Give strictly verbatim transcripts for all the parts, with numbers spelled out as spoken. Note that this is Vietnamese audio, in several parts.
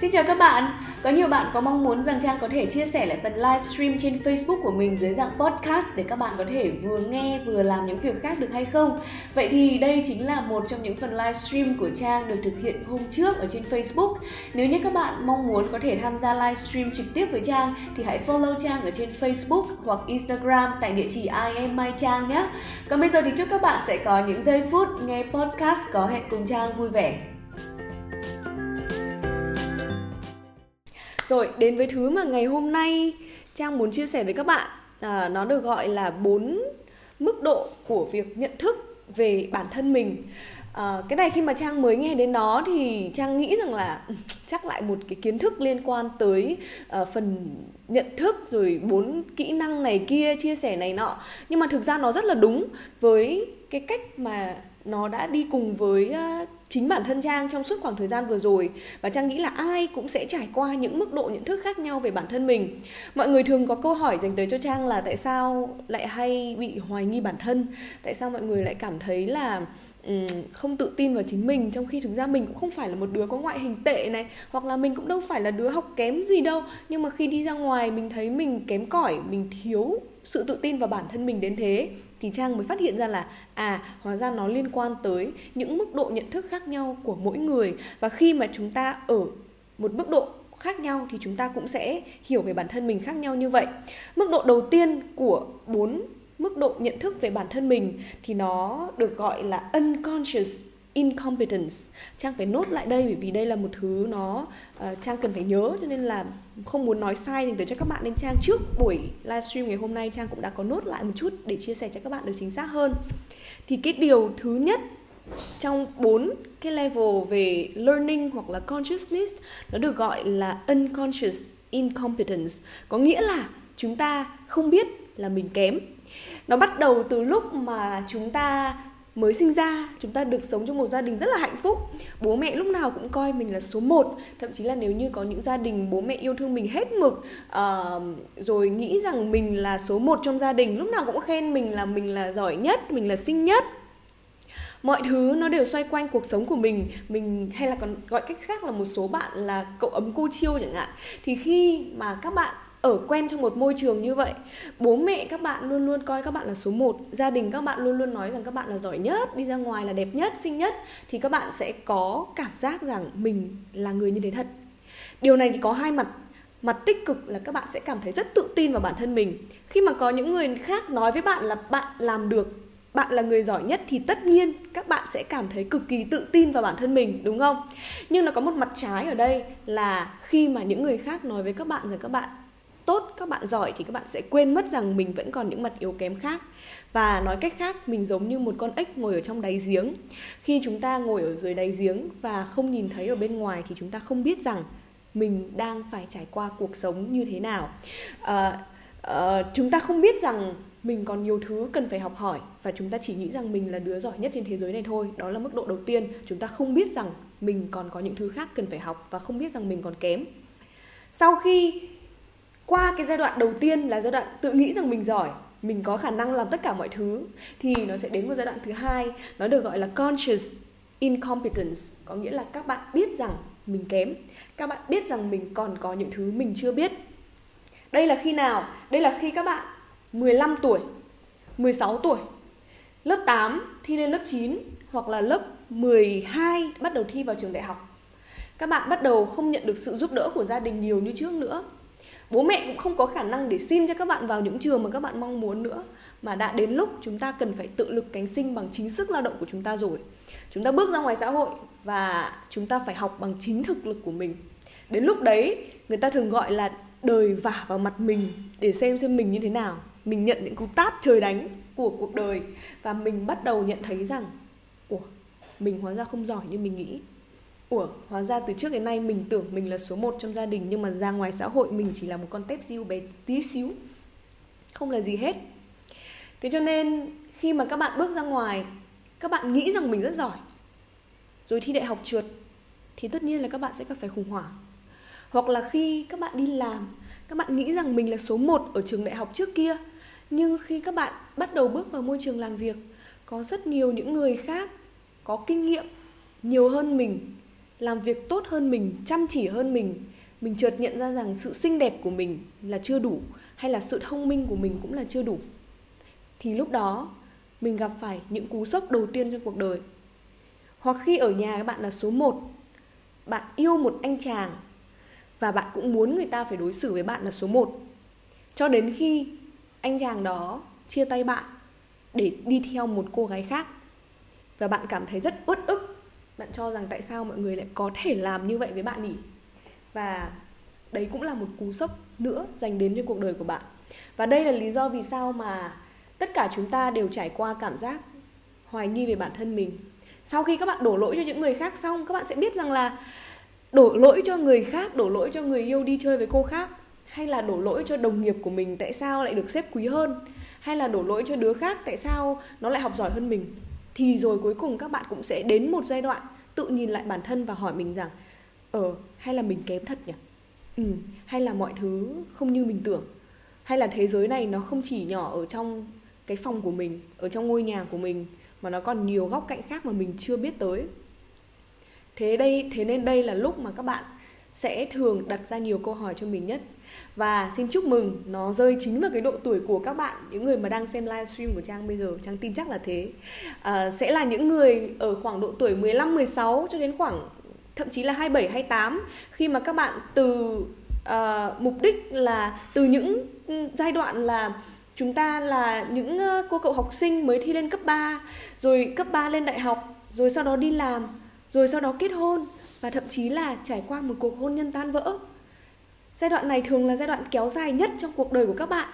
Xin chào các bạn! Có nhiều bạn có mong muốn rằng Trang có thể chia sẻ lại phần livestream trên Facebook của mình dưới dạng podcast để các bạn có thể vừa nghe vừa làm những việc khác được hay không? Vậy thì đây chính là một trong những phần livestream của Trang được thực hiện hôm trước ở trên Facebook. Nếu như các bạn mong muốn có thể tham gia livestream trực tiếp với Trang thì hãy follow Trang ở trên Facebook hoặc Instagram tại địa chỉ I am my Trang nhé. Còn bây giờ thì chúc các bạn sẽ có những giây phút nghe podcast có hẹn cùng Trang vui vẻ. Rồi, đến với thứ mà ngày hôm nay Trang muốn chia sẻ với các bạn. à, Nó được gọi là bốn mức độ của việc nhận thức về bản thân mình. à, Cái này khi mà Trang mới nghe đến nó thì Trang nghĩ rằng là chắc lại một cái kiến thức liên quan tới uh, phần nhận thức, rồi bốn kỹ năng này kia, chia sẻ này nọ. Nhưng mà thực ra nó rất là đúng với cái cách mà nó đã đi cùng với uh, chính bản thân Trang trong suốt khoảng thời gian vừa rồi. Và Trang nghĩ là ai cũng sẽ trải qua những mức độ nhận thức khác nhau về bản thân mình. Mọi người thường có câu hỏi dành tới cho Trang là tại sao lại hay bị hoài nghi bản thân, tại sao mọi người lại cảm thấy là um, không tự tin vào chính mình, trong khi thực ra mình cũng không phải là một đứa có ngoại hình tệ này, hoặc là mình cũng đâu phải là đứa học kém gì đâu. Nhưng mà khi đi ra ngoài mình thấy mình kém cỏi, mình thiếu sự tự tin vào bản thân mình đến thế. Thì Trang mới phát hiện ra là à, hóa ra nó liên quan tới những mức độ nhận thức khác nhau của mỗi người. Và khi mà chúng ta ở một mức độ khác nhau thì chúng ta cũng sẽ hiểu về bản thân mình khác nhau như vậy. Mức độ đầu tiên của bốn mức độ nhận thức về bản thân mình thì nó được gọi là Unconscious Incompetence. Trang phải nốt lại đây bởi vì đây là một thứ nó uh, Trang cần phải nhớ, cho nên là không muốn nói sai dành tới cho các bạn. Nên Trang trước buổi livestream ngày hôm nay Trang cũng đã có nốt lại một chút để chia sẻ cho các bạn được chính xác hơn. Thì cái điều thứ nhất trong bốn cái level về learning hoặc là consciousness nó được gọi là Unconscious Incompetence. Có nghĩa là chúng ta không biết là mình kém. Nó bắt đầu từ lúc mà chúng ta mới sinh ra, chúng ta được sống trong một gia đình rất là hạnh phúc. Bố mẹ lúc nào cũng coi mình là số một. Thậm chí là nếu như có những gia đình bố mẹ yêu thương mình hết mực, uh, rồi nghĩ rằng mình là số một trong gia đình, lúc nào cũng khen mình là mình là giỏi nhất, mình là xinh nhất. Mọi thứ nó đều xoay quanh cuộc sống của mình. Mình hay là còn gọi cách khác là một số bạn là cậu ấm cô chiêu chẳng hạn. Thì khi mà các bạn ở quen trong một môi trường như vậy, bố mẹ các bạn luôn luôn coi các bạn là số một, gia đình các bạn luôn luôn nói rằng các bạn là giỏi nhất, đi ra ngoài là đẹp nhất, xinh nhất, thì các bạn sẽ có cảm giác rằng mình là người như thế thật. Điều này thì có hai mặt. Mặt tích cực là các bạn sẽ cảm thấy rất tự tin vào bản thân mình. Khi mà có những người khác nói với bạn là bạn làm được, bạn là người giỏi nhất, thì tất nhiên các bạn sẽ cảm thấy cực kỳ tự tin vào bản thân mình, đúng không? Nhưng nó có một mặt trái ở đây là khi mà những người khác nói với các bạn rằng các bạn tốt, các bạn giỏi, thì các bạn sẽ quên mất rằng mình vẫn còn những mặt yếu kém khác. Và nói cách khác, mình giống như một con ếch ngồi ở trong đáy giếng. Khi chúng ta ngồi ở dưới đáy giếng và không nhìn thấy ở bên ngoài thì chúng ta không biết rằng mình đang phải trải qua cuộc sống như thế nào. à, à, Chúng ta không biết rằng mình còn nhiều thứ cần phải học hỏi, và chúng ta chỉ nghĩ rằng mình là đứa giỏi nhất trên thế giới này thôi. Đó là mức độ đầu tiên. Chúng ta không biết rằng mình còn có những thứ khác cần phải học và không biết rằng mình còn kém. Sau khi qua cái giai đoạn đầu tiên là giai đoạn tự nghĩ rằng mình giỏi, mình có khả năng làm tất cả mọi thứ, thì nó sẽ đến một giai đoạn thứ hai, nó được gọi là Conscious Incompetence. Có nghĩa là các bạn biết rằng mình kém, các bạn biết rằng mình còn có những thứ mình chưa biết. Đây là khi nào? Đây là khi các bạn mười lăm tuổi, mười sáu tuổi, lớp tám thi lên lớp chín, hoặc là lớp mười hai bắt đầu thi vào trường đại học. Các bạn bắt đầu không nhận được sự giúp đỡ của gia đình nhiều như trước nữa. Bố mẹ cũng không có khả năng để xin cho các bạn vào những trường mà các bạn mong muốn nữa. Mà đã đến lúc chúng ta cần phải tự lực cánh sinh bằng chính sức lao động của chúng ta rồi. Chúng ta bước ra ngoài xã hội và chúng ta phải học bằng chính thực lực của mình. Đến lúc đấy, người ta thường gọi là đời vả vào mặt mình để xem xem mình như thế nào. Mình nhận những cú tát trời đánh của cuộc đời. Và mình bắt đầu nhận thấy rằng ủa, mình hóa ra không giỏi như mình nghĩ. Ủa, hóa ra từ trước đến nay mình tưởng mình là số một trong gia đình, nhưng mà ra ngoài xã hội mình chỉ là một con tép diêu bé tí xíu, không là gì hết. Thế cho nên khi mà các bạn bước ra ngoài, các bạn nghĩ rằng mình rất giỏi, rồi thi đại học trượt, thì tất nhiên là các bạn sẽ gặp phải khủng hoảng. Hoặc là khi các bạn đi làm, các bạn nghĩ rằng mình là số một ở trường đại học trước kia, nhưng khi các bạn bắt đầu bước vào môi trường làm việc, có rất nhiều những người khác có kinh nghiệm nhiều hơn mình, làm việc tốt hơn mình, chăm chỉ hơn mình, mình chợt nhận ra rằng sự xinh đẹp của mình là chưa đủ, hay là sự thông minh của mình cũng là chưa đủ. Thì lúc đó mình gặp phải những cú sốc đầu tiên trong cuộc đời. Hoặc khi ở nhà các bạn là số một, bạn yêu một anh chàng và bạn cũng muốn người ta phải đối xử với bạn là số một, cho đến khi anh chàng đó chia tay bạn để đi theo một cô gái khác. Và bạn cảm thấy rất uất ức. Bạn cho rằng tại sao mọi người lại có thể làm như vậy với bạn nhỉ? Và đấy cũng là một cú sốc nữa dành đến cho cuộc đời của bạn. Và đây là lý do vì sao mà tất cả chúng ta đều trải qua cảm giác hoài nghi về bản thân mình. Sau khi các bạn đổ lỗi cho những người khác xong, các bạn sẽ biết rằng là đổ lỗi cho người khác, đổ lỗi cho người yêu đi chơi với cô khác, hay là đổ lỗi cho đồng nghiệp của mình tại sao lại được xếp quý hơn, hay là đổ lỗi cho đứa khác tại sao nó lại học giỏi hơn mình. Thì rồi cuối cùng các bạn cũng sẽ đến một giai đoạn tự nhìn lại bản thân và hỏi mình rằng Ờ, hay là mình kém thật nhỉ? Ừ, hay là mọi thứ không như mình tưởng? Hay là thế giới này nó không chỉ nhỏ ở trong cái phòng của mình, ở trong ngôi nhà của mình, mà nó còn nhiều góc cạnh khác mà mình chưa biết tới. Thế, đây, thế nên đây là lúc mà các bạn sẽ thường đặt ra nhiều câu hỏi cho mình nhất. Và xin chúc mừng, nó rơi chính vào cái độ tuổi của các bạn, những người mà đang xem livestream của Trang bây giờ, Trang tin chắc là thế. À, sẽ là những người ở khoảng độ tuổi mười lăm mười sáu cho đến khoảng thậm chí là hai mươi bảy hai mươi tám, khi mà các bạn từ uh, mục đích là từ những giai đoạn là chúng ta là những cô cậu học sinh mới thi lên cấp ba, rồi cấp ba lên đại học, rồi sau đó đi làm, rồi sau đó kết hôn, và thậm chí là trải qua một cuộc hôn nhân tan vỡ. Giai đoạn này thường là giai đoạn kéo dài nhất trong cuộc đời của các bạn.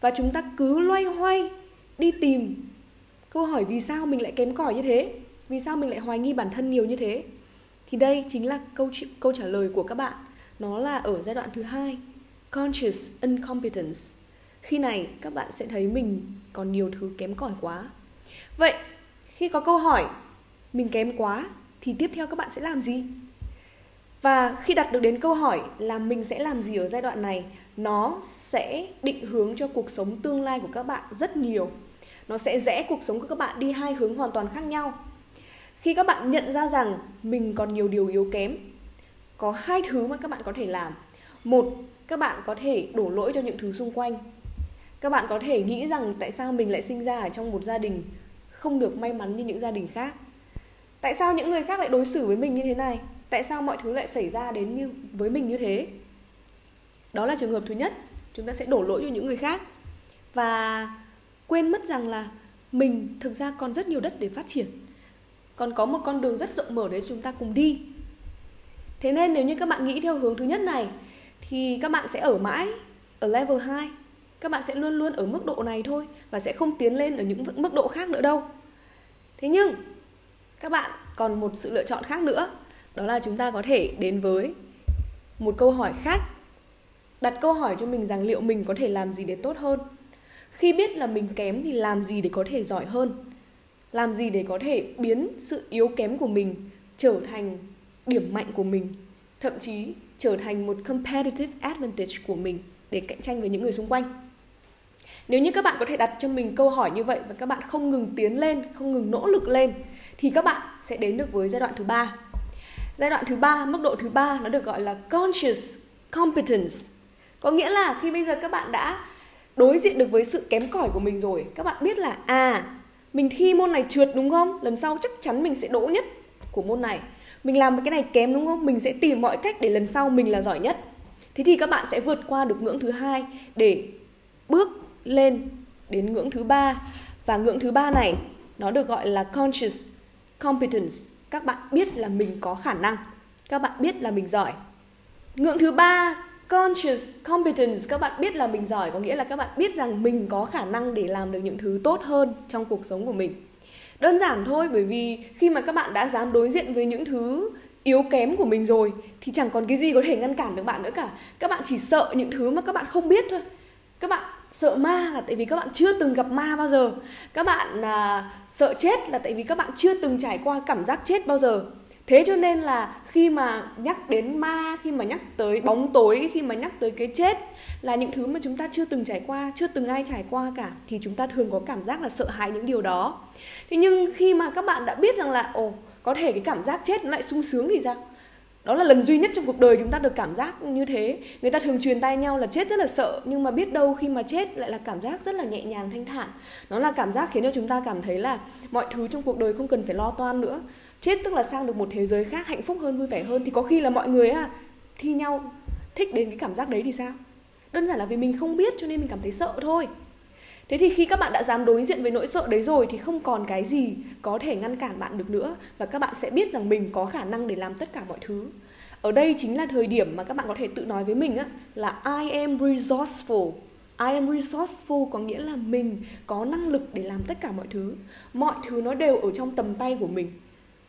Và chúng ta cứ loay hoay đi tìm câu hỏi vì sao mình lại kém cỏi như thế, vì sao mình lại hoài nghi bản thân nhiều như thế. Thì đây chính là câu, câu trả lời của các bạn. Nó là ở giai đoạn thứ hai, Conscious Incompetence. Khi này các bạn sẽ thấy mình còn nhiều thứ kém cỏi quá. Vậy khi có câu hỏi mình kém quá thì tiếp theo các bạn sẽ làm gì? Và khi đặt được đến câu hỏi là mình sẽ làm gì ở giai đoạn này, nó sẽ định hướng cho cuộc sống tương lai của các bạn rất nhiều. Nó sẽ rẽ cuộc sống của các bạn đi hai hướng hoàn toàn khác nhau. Khi các bạn nhận ra rằng mình còn nhiều điều yếu kém, có hai thứ mà các bạn có thể làm. Một, các bạn có thể đổ lỗi cho những thứ xung quanh. Các bạn có thể nghĩ rằng tại sao mình lại sinh ra ở trong một gia đình không được may mắn như những gia đình khác. Tại sao những người khác lại đối xử với mình như thế này? Tại sao mọi thứ lại xảy ra đến như với mình như thế? Đó là trường hợp thứ nhất. Chúng ta sẽ đổ lỗi cho những người khác và quên mất rằng là mình thực ra còn rất nhiều đất để phát triển. Còn có một con đường rất rộng mở để chúng ta cùng đi. Thế nên nếu như các bạn nghĩ theo hướng thứ nhất này thì các bạn sẽ ở mãi ở level hai. Các bạn sẽ luôn luôn ở mức độ này thôi và sẽ không tiến lên ở những mức độ khác nữa đâu. Thế nhưng các bạn còn một sự lựa chọn khác nữa. Đó là chúng ta có thể đến với một câu hỏi khác. Đặt câu hỏi cho mình rằng liệu mình có thể làm gì để tốt hơn. Khi biết là mình kém thì làm gì để có thể giỏi hơn. Làm gì để có thể biến sự yếu kém của mình trở thành điểm mạnh của mình. Thậm chí trở thành một competitive advantage của mình để cạnh tranh với những người xung quanh. Nếu như các bạn có thể đặt cho mình câu hỏi như vậy và các bạn không ngừng tiến lên, không ngừng nỗ lực lên, thì các bạn sẽ đến được với giai đoạn thứ ba. Giai đoạn thứ ba, mức độ thứ ba, nó được gọi là Conscious Competence. Có nghĩa là khi bây giờ các bạn đã đối diện được với sự kém cỏi của mình rồi, các bạn biết là à, mình thi môn này trượt đúng không? Lần sau chắc chắn mình sẽ đỗ nhất của môn này. Mình làm cái này kém đúng không? Mình sẽ tìm mọi cách để lần sau mình là giỏi nhất. Thế thì các bạn sẽ vượt qua được ngưỡng thứ hai để bước lên đến ngưỡng thứ ba. Và ngưỡng thứ ba này nó được gọi là Conscious Competence. Các bạn biết là mình có khả năng, các bạn biết là mình giỏi. Ngưỡng thứ ba, Conscious Competence, các bạn biết là mình giỏi, có nghĩa là các bạn biết rằng mình có khả năng để làm được những thứ tốt hơn trong cuộc sống của mình. Đơn giản thôi, bởi vì khi mà các bạn đã dám đối diện với những thứ yếu kém của mình rồi thì chẳng còn cái gì có thể ngăn cản được bạn nữa cả. Các bạn chỉ sợ những thứ mà các bạn không biết thôi. Các bạn sợ ma là tại vì các bạn chưa từng gặp ma bao giờ. Các bạn à, sợ chết là tại vì các bạn chưa từng trải qua cảm giác chết bao giờ. Thế cho nên là khi mà nhắc đến ma, khi mà nhắc tới bóng tối, khi mà nhắc tới cái chết là những thứ mà chúng ta chưa từng trải qua, chưa từng ai trải qua cả, thì chúng ta thường có cảm giác là sợ hãi những điều đó. Thế nhưng khi mà các bạn đã biết rằng là ồ, có thể cái cảm giác chết nó lại sung sướng thì sao? Đó là lần duy nhất trong cuộc đời chúng ta được cảm giác như thế. Người ta thường truyền tai nhau là chết rất là sợ, nhưng mà biết đâu khi mà chết lại là cảm giác rất là nhẹ nhàng, thanh thản. Nó là cảm giác khiến cho chúng ta cảm thấy là mọi thứ trong cuộc đời không cần phải lo toan nữa. Chết tức là sang được một thế giới khác, hạnh phúc hơn, vui vẻ hơn. Thì có khi là mọi người à, thi nhau thích đến cái cảm giác đấy thì sao? Đơn giản là vì mình không biết cho nên mình cảm thấy sợ thôi. Thế thì khi các bạn đã dám đối diện với nỗi sợ đấy rồi thì không còn cái gì có thể ngăn cản bạn được nữa. Và các bạn sẽ biết rằng mình có khả năng để làm tất cả mọi thứ. Ở đây chính là thời điểm mà các bạn có thể tự nói với mình á, là I am resourceful. I am resourceful có nghĩa là mình có năng lực để làm tất cả mọi thứ. Mọi thứ nó đều ở trong tầm tay của mình.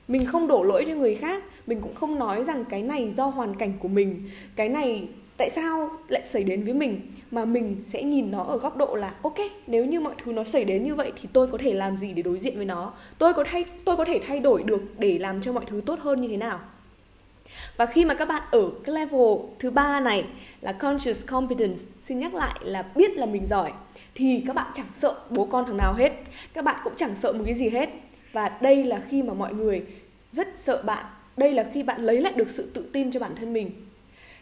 Mình không đổ lỗi cho người khác. Mình cũng không nói rằng cái này do hoàn cảnh của mình, cái này tại sao lại xảy đến với mình, mà mình sẽ nhìn nó ở góc độ là ok, nếu như mọi thứ nó xảy đến như vậy thì tôi có thể làm gì để đối diện với nó, tôi có, thay, tôi có thể thay đổi được để làm cho mọi thứ tốt hơn như thế nào. Và khi mà các bạn ở cái level thứ ba này là Conscious Competence, xin nhắc lại là biết là mình giỏi, thì các bạn chẳng sợ bố con thằng nào hết, các bạn cũng chẳng sợ một cái gì hết. Và đây là khi mà mọi người rất sợ bạn, đây là khi bạn lấy lại được sự tự tin cho bản thân mình.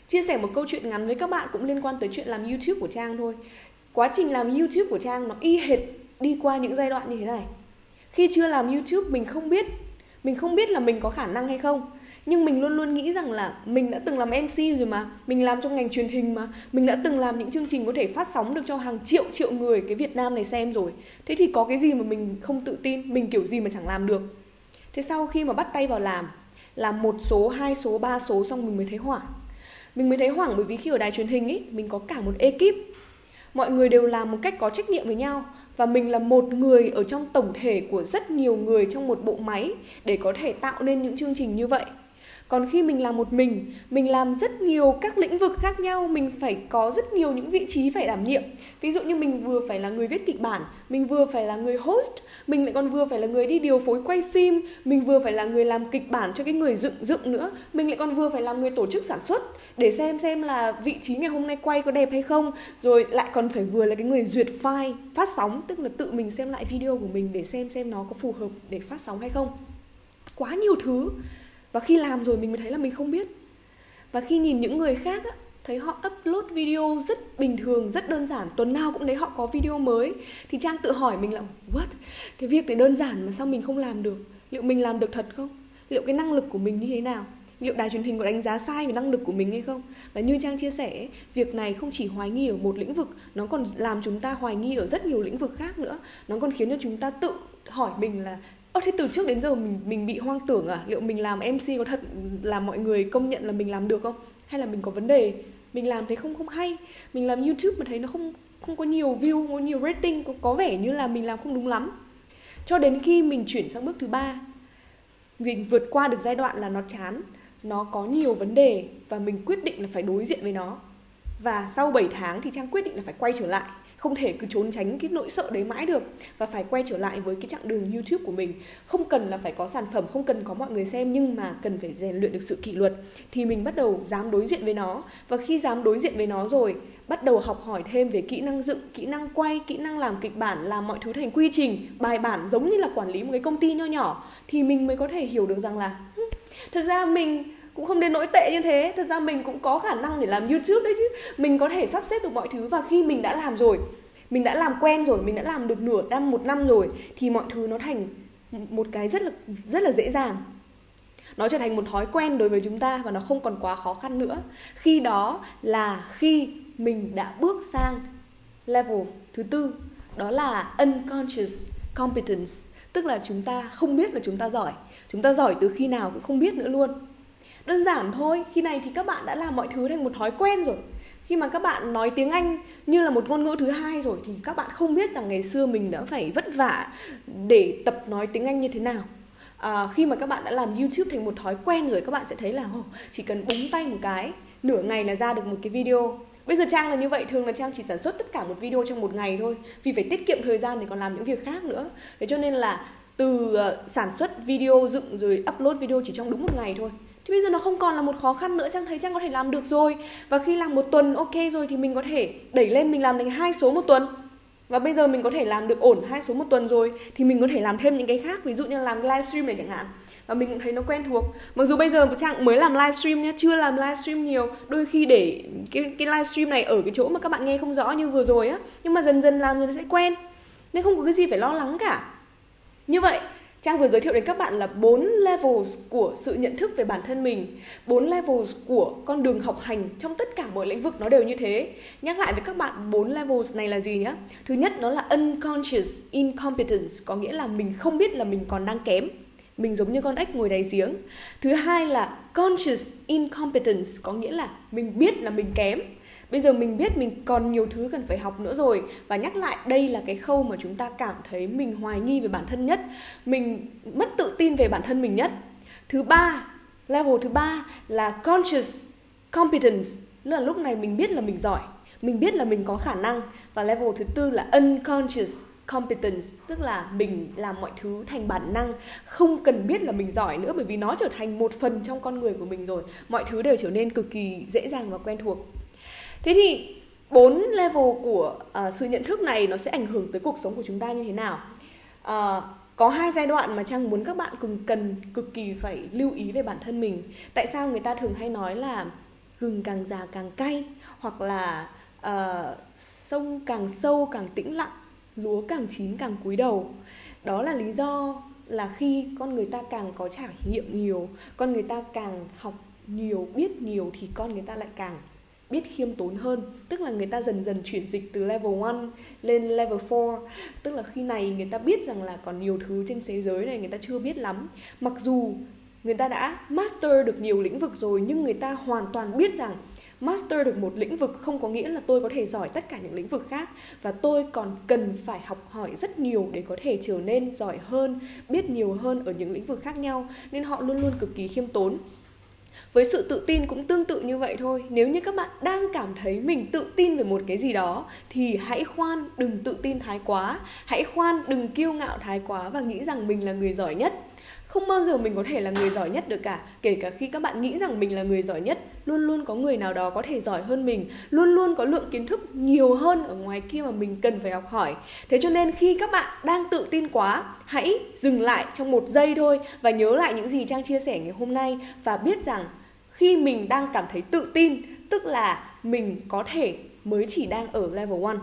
Chia sẻ một câu chuyện ngắn với các bạn cũng liên quan tới chuyện làm YouTube của Trang thôi. Quá trình làm YouTube của Trang nó y hệt đi qua những giai đoạn như thế này. Khi chưa làm YouTube mình không biết, mình không biết là mình có khả năng hay không. Nhưng mình luôn luôn nghĩ rằng là mình đã từng làm em xê rồi mà, mình làm trong ngành truyền hình mà, mình đã từng làm những chương trình có thể phát sóng được cho hàng triệu triệu người cái Việt Nam này xem rồi. Thế thì có cái gì mà mình không tự tin, mình kiểu gì mà chẳng làm được. Thế sau khi mà bắt tay vào làm, làm một số, hai số, ba số xong mình mới thấy hoảng. Mình mới thấy hoảng bởi vì khi ở đài truyền hình ấy, mình có cả một ekip. Mọi người đều làm một cách có trách nhiệm với nhau. Và mình là một người ở trong tổng thể của rất nhiều người trong một bộ máy để có thể tạo nên những chương trình như vậy. Còn khi mình làm một mình, mình làm rất nhiều các lĩnh vực khác nhau, mình phải có rất nhiều những vị trí phải đảm nhiệm. Ví dụ như mình vừa phải là người viết kịch bản, mình vừa phải là người host, mình lại còn vừa phải là người đi điều phối quay phim, mình vừa phải là người làm kịch bản cho cái người dựng dựng nữa, mình lại còn vừa phải làm người tổ chức sản xuất để xem xem là vị trí ngày hôm nay quay có đẹp hay không, rồi lại còn phải vừa là cái người duyệt file phát sóng, tức là tự mình xem lại video của mình để xem xem nó có phù hợp để phát sóng hay không. Quá nhiều thứ. Và khi làm rồi mình mới thấy là mình không biết. Và khi nhìn những người khác á, thấy họ upload video rất bình thường, rất đơn giản, tuần nào cũng thấy họ có video mới, thì Trang tự hỏi mình là what? Cái việc này đơn giản mà sao mình không làm được? Liệu mình làm được thật không? Liệu cái năng lực của mình như thế nào? Liệu đài truyền hình có đánh giá sai về năng lực của mình hay không? Và như Trang chia sẻ, việc này không chỉ hoài nghi ở một lĩnh vực, nó còn làm chúng ta hoài nghi ở rất nhiều lĩnh vực khác nữa. Nó còn khiến cho chúng ta tự hỏi mình là Ơ thế từ trước đến giờ mình, mình bị hoang tưởng à? Liệu mình làm em xê có thật là mọi người công nhận là mình làm được không? Hay là mình có vấn đề? Mình làm thấy không không hay. Mình làm YouTube mà thấy nó không không có nhiều view, không có nhiều rating, có, có vẻ như là mình làm không đúng lắm. Cho đến khi mình chuyển sang bước thứ ba, mình vượt qua được giai đoạn là nó chán, nó có nhiều vấn đề và mình quyết định là phải đối diện với nó. Và sau bảy tháng thì Trang quyết định là phải quay trở lại. Không thể cứ trốn tránh cái nỗi sợ đấy mãi được. Và phải quay trở lại với cái chặng đường YouTube của mình. Không cần là phải có sản phẩm, không cần có mọi người xem, nhưng mà cần phải rèn luyện được sự kỷ luật. Thì mình bắt đầu dám đối diện với nó. Và khi dám đối diện với nó rồi, bắt đầu học hỏi thêm về kỹ năng dựng, kỹ năng quay, kỹ năng làm kịch bản, làm mọi thứ thành quy trình, bài bản, giống như là quản lý một cái công ty nho nhỏ. Thì mình mới có thể hiểu được rằng là thật ra mình cũng không đến nỗi tệ như thế, thật ra mình cũng có khả năng để làm YouTube đấy chứ. Mình có thể sắp xếp được mọi thứ. Và khi mình đã làm rồi, mình đã làm quen rồi, mình đã làm được nửa năm, một năm rồi, thì mọi thứ nó thành một cái rất là, rất là dễ dàng. Nó trở thành một thói quen đối với chúng ta và nó không còn quá khó khăn nữa. Khi đó là khi mình đã bước sang level thứ tư, đó là Unconscious Competence. Tức là chúng ta không biết là chúng ta giỏi. Chúng ta giỏi từ khi nào cũng không biết nữa luôn. Đơn giản thôi, khi này thì các bạn đã làm mọi thứ thành một thói quen rồi. Khi mà các bạn nói tiếng Anh như là một ngôn ngữ thứ hai rồi thì các bạn không biết rằng ngày xưa mình đã phải vất vả để tập nói tiếng Anh như thế nào. À, khi mà các bạn đã làm YouTube thành một thói quen rồi, các bạn sẽ thấy là oh, chỉ cần búng tay một cái, nửa ngày là ra được một cái video. Bây giờ Trang là như vậy, thường là Trang chỉ sản xuất tất cả một video trong một ngày thôi, vì phải tiết kiệm thời gian để còn làm những việc khác nữa. Thế cho nên là từ sản xuất video, dựng rồi upload video chỉ trong đúng một ngày thôi. Thì bây giờ nó không còn là một khó khăn nữa, Trang thấy Trang có thể làm được rồi. Và khi làm một tuần ok rồi thì mình có thể đẩy lên, mình làm thành hai số một tuần. Và bây giờ mình có thể làm được ổn hai số một tuần rồi thì mình có thể làm thêm những cái khác, ví dụ như làm livestream này chẳng hạn. và mình cũng thấy nó quen thuộc. Mặc dù bây giờ một Trang mới làm livestream nhá, chưa làm livestream nhiều, đôi khi để cái, cái livestream này ở cái chỗ mà các bạn nghe không rõ như vừa rồi á, nhưng mà dần dần làm rồi nó sẽ quen, nên không có cái gì phải lo lắng cả. Như vậy Trang vừa giới thiệu đến các bạn là bốn levels của sự nhận thức về bản thân mình, bốn levels của con đường học hành trong tất cả mọi lĩnh vực nó đều như thế. Nhắc lại với các bạn bốn levels này là gì nhé. Thứ nhất nó là Unconscious Incompetence, có nghĩa là mình không biết là mình còn đang kém, mình giống như con ếch ngồi đáy giếng. Thứ hai là Conscious Incompetence, có nghĩa là mình biết là mình kém. Bây giờ mình biết mình còn nhiều thứ cần phải học nữa rồi. Và nhắc lại, đây là cái khâu mà chúng ta cảm thấy mình hoài nghi về bản thân nhất, mình mất tự tin về bản thân mình nhất. Thứ ba, level thứ ba là Conscious Competence, là lúc này mình biết là mình giỏi, mình biết là mình có khả năng. Và level thứ tư là Unconscious Competence, tức là mình làm mọi thứ thành bản năng, không cần biết là mình giỏi nữa, bởi vì nó trở thành một phần trong con người của mình rồi. Mọi thứ đều trở nên cực kỳ dễ dàng và quen thuộc. Thế thì bốn level của uh, sự nhận thức này nó sẽ ảnh hưởng tới cuộc sống của chúng ta như thế nào? Uh, có hai giai đoạn mà Trang muốn các bạn cùng cần cực kỳ phải lưu ý về bản thân mình. Tại sao người ta thường hay nói là gừng càng già càng cay, hoặc là uh, sông càng sâu càng tĩnh lặng, lúa càng chín càng cúi đầu. Đó là lý do là khi con người ta càng có trải nghiệm nhiều, con người ta càng học nhiều, biết nhiều, thì con người ta lại càng biết khiêm tốn hơn. Tức là người ta dần dần chuyển dịch từ level một lên level bốn. Tức là khi này người ta biết rằng là còn nhiều thứ trên thế giới này người ta chưa biết lắm. Mặc dù người ta đã master được nhiều lĩnh vực rồi, nhưng người ta hoàn toàn biết rằng master được một lĩnh vực không có nghĩa là tôi có thể giỏi tất cả những lĩnh vực khác, và tôi còn cần phải học hỏi rất nhiều để có thể trở nên giỏi hơn, biết nhiều hơn ở những lĩnh vực khác nhau. Nên họ luôn luôn cực kỳ khiêm tốn. Với sự tự tin cũng tương tự như vậy thôi. Nếu như các bạn đang cảm thấy mình tự tin về một cái gì đó thì hãy khoan, đừng tự tin thái quá, hãy khoan, đừng kiêu ngạo thái quá và nghĩ rằng mình là người giỏi nhất. Không bao giờ mình có thể là người giỏi nhất được cả. Kể cả khi các bạn nghĩ rằng mình là người giỏi nhất, luôn luôn có người nào đó có thể giỏi hơn mình, luôn luôn có lượng kiến thức nhiều hơn ở ngoài kia mà mình cần phải học hỏi. Thế cho nên khi các bạn đang tự tin quá, hãy dừng lại trong một giây thôi và nhớ lại những gì Trang chia sẻ ngày hôm nay, và biết rằng khi mình đang cảm thấy tự tin, tức là mình có thể mới chỉ đang ở level một,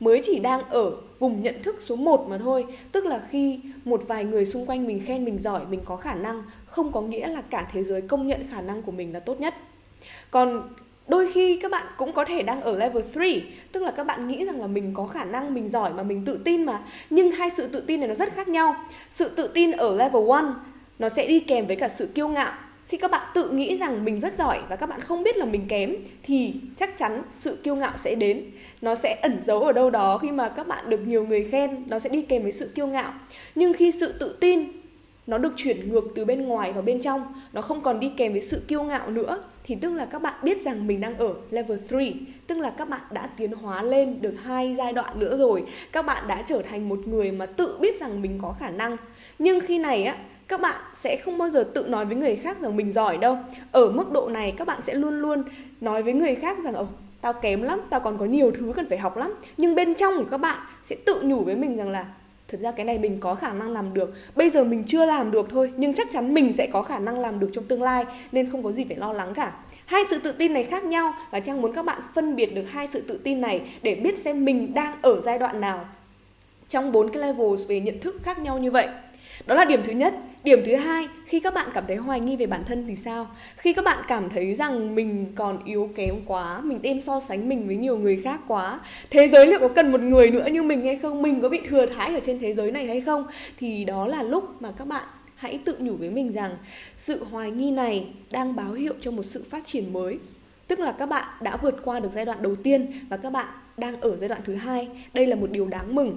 mới chỉ đang ở vùng nhận thức số một mà thôi. Tức là khi một vài người xung quanh mình khen mình giỏi, mình có khả năng, không có nghĩa là cả thế giới công nhận khả năng của mình là tốt nhất. Còn đôi khi các bạn cũng có thể đang ở level ba, tức là các bạn nghĩ rằng là mình có khả năng, mình giỏi mà, mình tự tin mà. Nhưng hai sự tự tin này nó rất khác nhau. Sự tự tin ở level một nó sẽ đi kèm với cả sự kiêu ngạo. Khi các bạn tự nghĩ rằng mình rất giỏi và các bạn không biết là mình kém thì chắc chắn sự kiêu ngạo sẽ đến. Nó sẽ ẩn giấu ở đâu đó, khi mà các bạn được nhiều người khen, nó sẽ đi kèm với sự kiêu ngạo. Nhưng khi sự tự tin nó được chuyển ngược từ bên ngoài vào bên trong, nó không còn đi kèm với sự kiêu ngạo nữa, thì tức là các bạn biết rằng mình đang ở level ba, tức là các bạn đã tiến hóa lên được hai giai đoạn nữa rồi. Các bạn đã trở thành một người mà tự biết rằng mình có khả năng. Nhưng khi này á, các bạn sẽ không bao giờ tự nói với người khác rằng mình giỏi đâu. Ở mức độ này các bạn sẽ luôn luôn nói với người khác rằng ồ, tao kém lắm, tao còn có nhiều thứ cần phải học lắm. Nhưng bên trong của các bạn sẽ tự nhủ với mình rằng là thật ra cái này mình có khả năng làm được. Bây giờ mình chưa làm được thôi, nhưng chắc chắn mình sẽ có khả năng làm được trong tương lai, nên không có gì phải lo lắng cả. Hai sự tự tin này khác nhau, và Trang muốn các bạn phân biệt được hai sự tự tin này để biết xem mình đang ở giai đoạn nào trong bốn cái level về nhận thức khác nhau như vậy. Đó là điểm thứ nhất. Điểm thứ hai, khi các bạn cảm thấy hoài nghi về bản thân thì sao? Khi các bạn cảm thấy rằng mình còn yếu kém quá, mình đem so sánh mình với nhiều người khác quá, thế giới liệu có cần một người nữa như mình hay không, mình có bị thừa thãi ở trên thế giới này hay không, thì đó là lúc mà các bạn hãy tự nhủ với mình rằng sự hoài nghi này đang báo hiệu cho một sự phát triển mới. Tức là các bạn đã vượt qua được giai đoạn đầu tiên và các bạn đang ở giai đoạn thứ hai. Đây là một điều đáng mừng.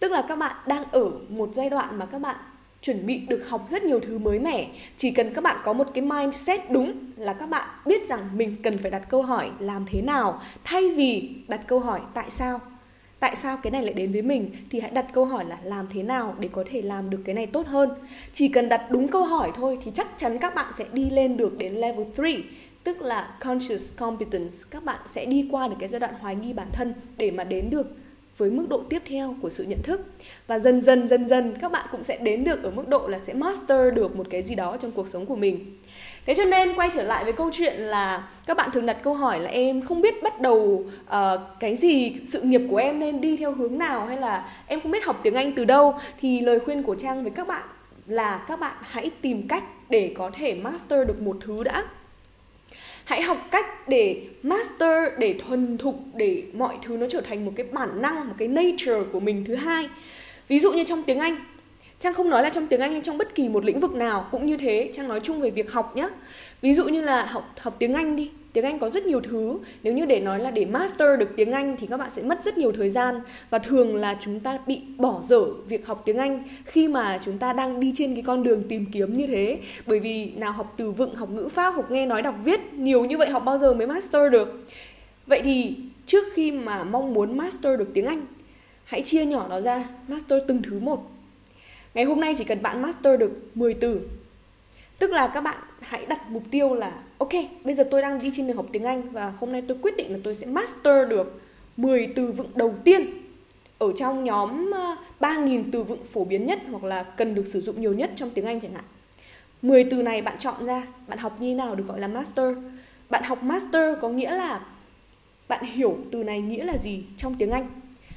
Tức là các bạn đang ở một giai đoạn mà các bạn chuẩn bị được học rất nhiều thứ mới mẻ. Chỉ cần các bạn có một cái mindset đúng là các bạn biết rằng mình cần phải đặt câu hỏi làm thế nào, thay vì đặt câu hỏi tại sao. Tại sao cái này lại đến với mình, thì hãy đặt câu hỏi là làm thế nào để có thể làm được cái này tốt hơn. Chỉ cần đặt đúng câu hỏi thôi thì chắc chắn các bạn sẽ đi lên được đến level ba, tức là Conscious Competence. Các bạn sẽ đi qua được cái giai đoạn hoài nghi bản thân để mà đến được với mức độ tiếp theo của sự nhận thức. Và dần dần dần dần các bạn cũng sẽ đến được ở mức độ là sẽ master được một cái gì đó trong cuộc sống của mình. Thế cho nên quay trở lại với câu chuyện là các bạn thường đặt câu hỏi là em không biết bắt đầu uh, cái gì, sự nghiệp của em nên đi theo hướng nào, hay là em không biết học tiếng Anh từ đâu. Thì lời khuyên của Trang với các bạn là các bạn hãy tìm cách để có thể master được một thứ đã. Hãy học cách để master, để thuần thục, để mọi thứ nó trở thành một cái bản năng, một cái nature của mình. Thứ hai, ví dụ như trong tiếng Anh, Trang không nói là trong tiếng Anh hay trong bất kỳ một lĩnh vực nào cũng như thế, Trang nói chung về việc học nhé. Ví dụ như là học học tiếng Anh đi. Tiếng Anh có rất nhiều thứ. Nếu như để nói là để master được tiếng Anh thì các bạn sẽ mất rất nhiều thời gian. Và thường là chúng ta bị bỏ dở việc học tiếng Anh khi mà chúng ta đang đi trên cái con đường tìm kiếm như thế. Bởi vì nào học từ vựng, học ngữ pháp, học nghe nói đọc viết, nhiều như vậy học bao giờ mới master được. Vậy thì trước khi mà mong muốn master được tiếng Anh, hãy chia nhỏ nó ra, master từng thứ một. Ngày hôm nay chỉ cần bạn master được mười từ. Tức là các bạn hãy đặt mục tiêu là ok, bây giờ tôi đang đi trên đường học tiếng Anh và hôm nay tôi quyết định là tôi sẽ master được mười từ vựng đầu tiên ở trong nhóm ba nghìn từ vựng phổ biến nhất hoặc là cần được sử dụng nhiều nhất trong tiếng Anh chẳng hạn. mười từ này bạn chọn ra, bạn học như thế nào được gọi là master. Bạn học master có nghĩa là bạn hiểu từ này nghĩa là gì trong tiếng Anh.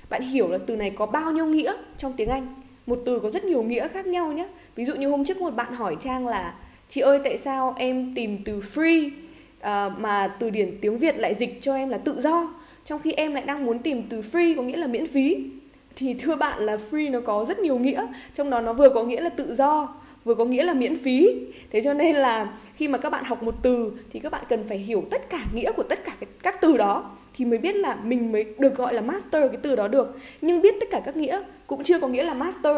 Bạn hiểu là từ này có bao nhiêu nghĩa trong tiếng Anh. Một từ có rất nhiều nghĩa khác nhau nhé. Ví dụ như hôm trước một bạn hỏi Trang là chị ơi tại sao em tìm từ free uh, mà từ điển tiếng Việt lại dịch cho em là tự do, trong khi em lại đang muốn tìm từ free có nghĩa là miễn phí. Thì thưa bạn là free nó có rất nhiều nghĩa, trong đó nó vừa có nghĩa là tự do, vừa có nghĩa là miễn phí. Thế cho nên là khi mà các bạn học một từ thì các bạn cần phải hiểu tất cả nghĩa của tất cả các từ đó thì mới biết là mình mới được gọi là master cái từ đó được. Nhưng biết tất cả các nghĩa cũng chưa có nghĩa là master.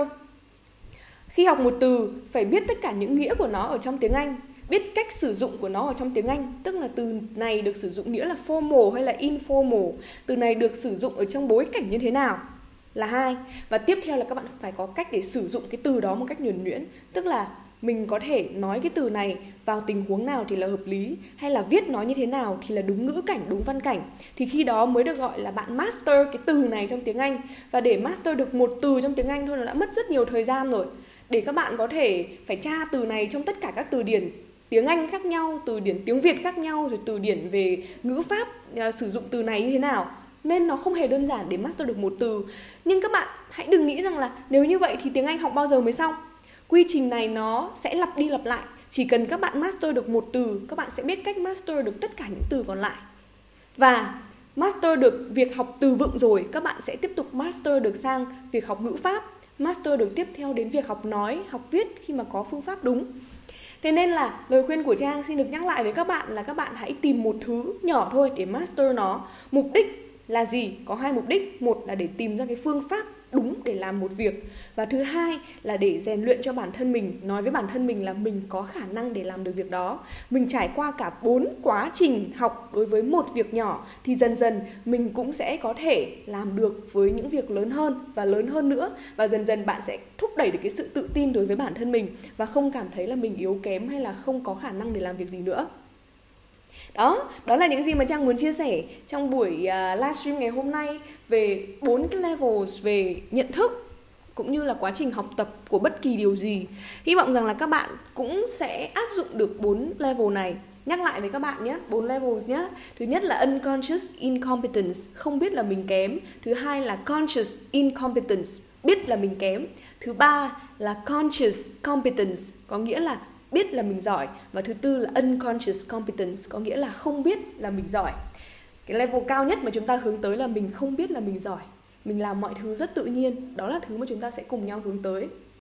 Khi học một từ, phải biết tất cả những nghĩa của nó ở trong tiếng Anh, biết cách sử dụng của nó ở trong tiếng Anh. Tức là từ này được sử dụng nghĩa là formal hay là informal, từ này được sử dụng ở trong bối cảnh như thế nào, là hai. Và tiếp theo là các bạn phải có cách để sử dụng cái từ đó một cách nhuần nhuyễn. Tức là mình có thể nói cái từ này vào tình huống nào thì là hợp lý, hay là viết nó như thế nào thì là đúng ngữ cảnh, đúng văn cảnh. Thì khi đó mới được gọi là bạn master cái từ này trong tiếng Anh. Và để master được một từ trong tiếng Anh thôi nó đã mất rất nhiều thời gian rồi. Để các bạn có thể phải tra từ này trong tất cả các từ điển tiếng Anh khác nhau, từ điển tiếng Việt khác nhau, rồi từ điển về ngữ pháp uh, sử dụng từ này như thế nào. Nên nó không hề đơn giản để master được một từ. Nhưng các bạn hãy đừng nghĩ rằng là nếu như vậy thì tiếng Anh học bao giờ mới xong. Quy trình này nó sẽ lặp đi lặp lại. Chỉ cần các bạn master được một từ, các bạn sẽ biết cách master được tất cả những từ còn lại. Và master được việc học từ vựng rồi, các bạn sẽ tiếp tục master được sang việc học ngữ pháp, master được tiếp theo đến việc học nói, học viết khi mà có phương pháp đúng. Thế nên là lời khuyên của Trang xin được nhắc lại với các bạn là các bạn hãy tìm một thứ nhỏ thôi để master nó. Mục đích là gì? Có hai mục đích. Một là để tìm ra cái phương pháp đúng để làm một việc, và thứ hai là để rèn luyện cho bản thân mình, nói với bản thân mình là mình có khả năng để làm được việc đó. Mình trải qua cả bốn quá trình học đối với một việc nhỏ thì dần dần mình cũng sẽ có thể làm được với những việc lớn hơn và lớn hơn nữa. Và dần dần bạn sẽ thúc đẩy được cái sự tự tin đối với bản thân mình và không cảm thấy là mình yếu kém hay là không có khả năng để làm việc gì nữa. Đó, đó là những gì mà Trang muốn chia sẻ trong buổi uh, livestream ngày hôm nay về bốn cái levels về nhận thức cũng như là quá trình học tập của bất kỳ điều gì. Hy vọng rằng là các bạn cũng sẽ áp dụng được bốn level này. Nhắc lại với các bạn nhé, bốn levels nhé. Thứ nhất là Unconscious Incompetence, không biết là mình kém. Thứ hai là Conscious Incompetence, biết là mình kém. Thứ ba là Conscious Competence, có nghĩa là biết là mình giỏi. Và thứ tư là Unconscious Competence, có nghĩa là không biết là mình giỏi. Cái level cao nhất mà chúng ta hướng tới là mình không biết là mình giỏi. Mình làm mọi thứ rất tự nhiên. Đó là thứ mà chúng ta sẽ cùng nhau hướng tới.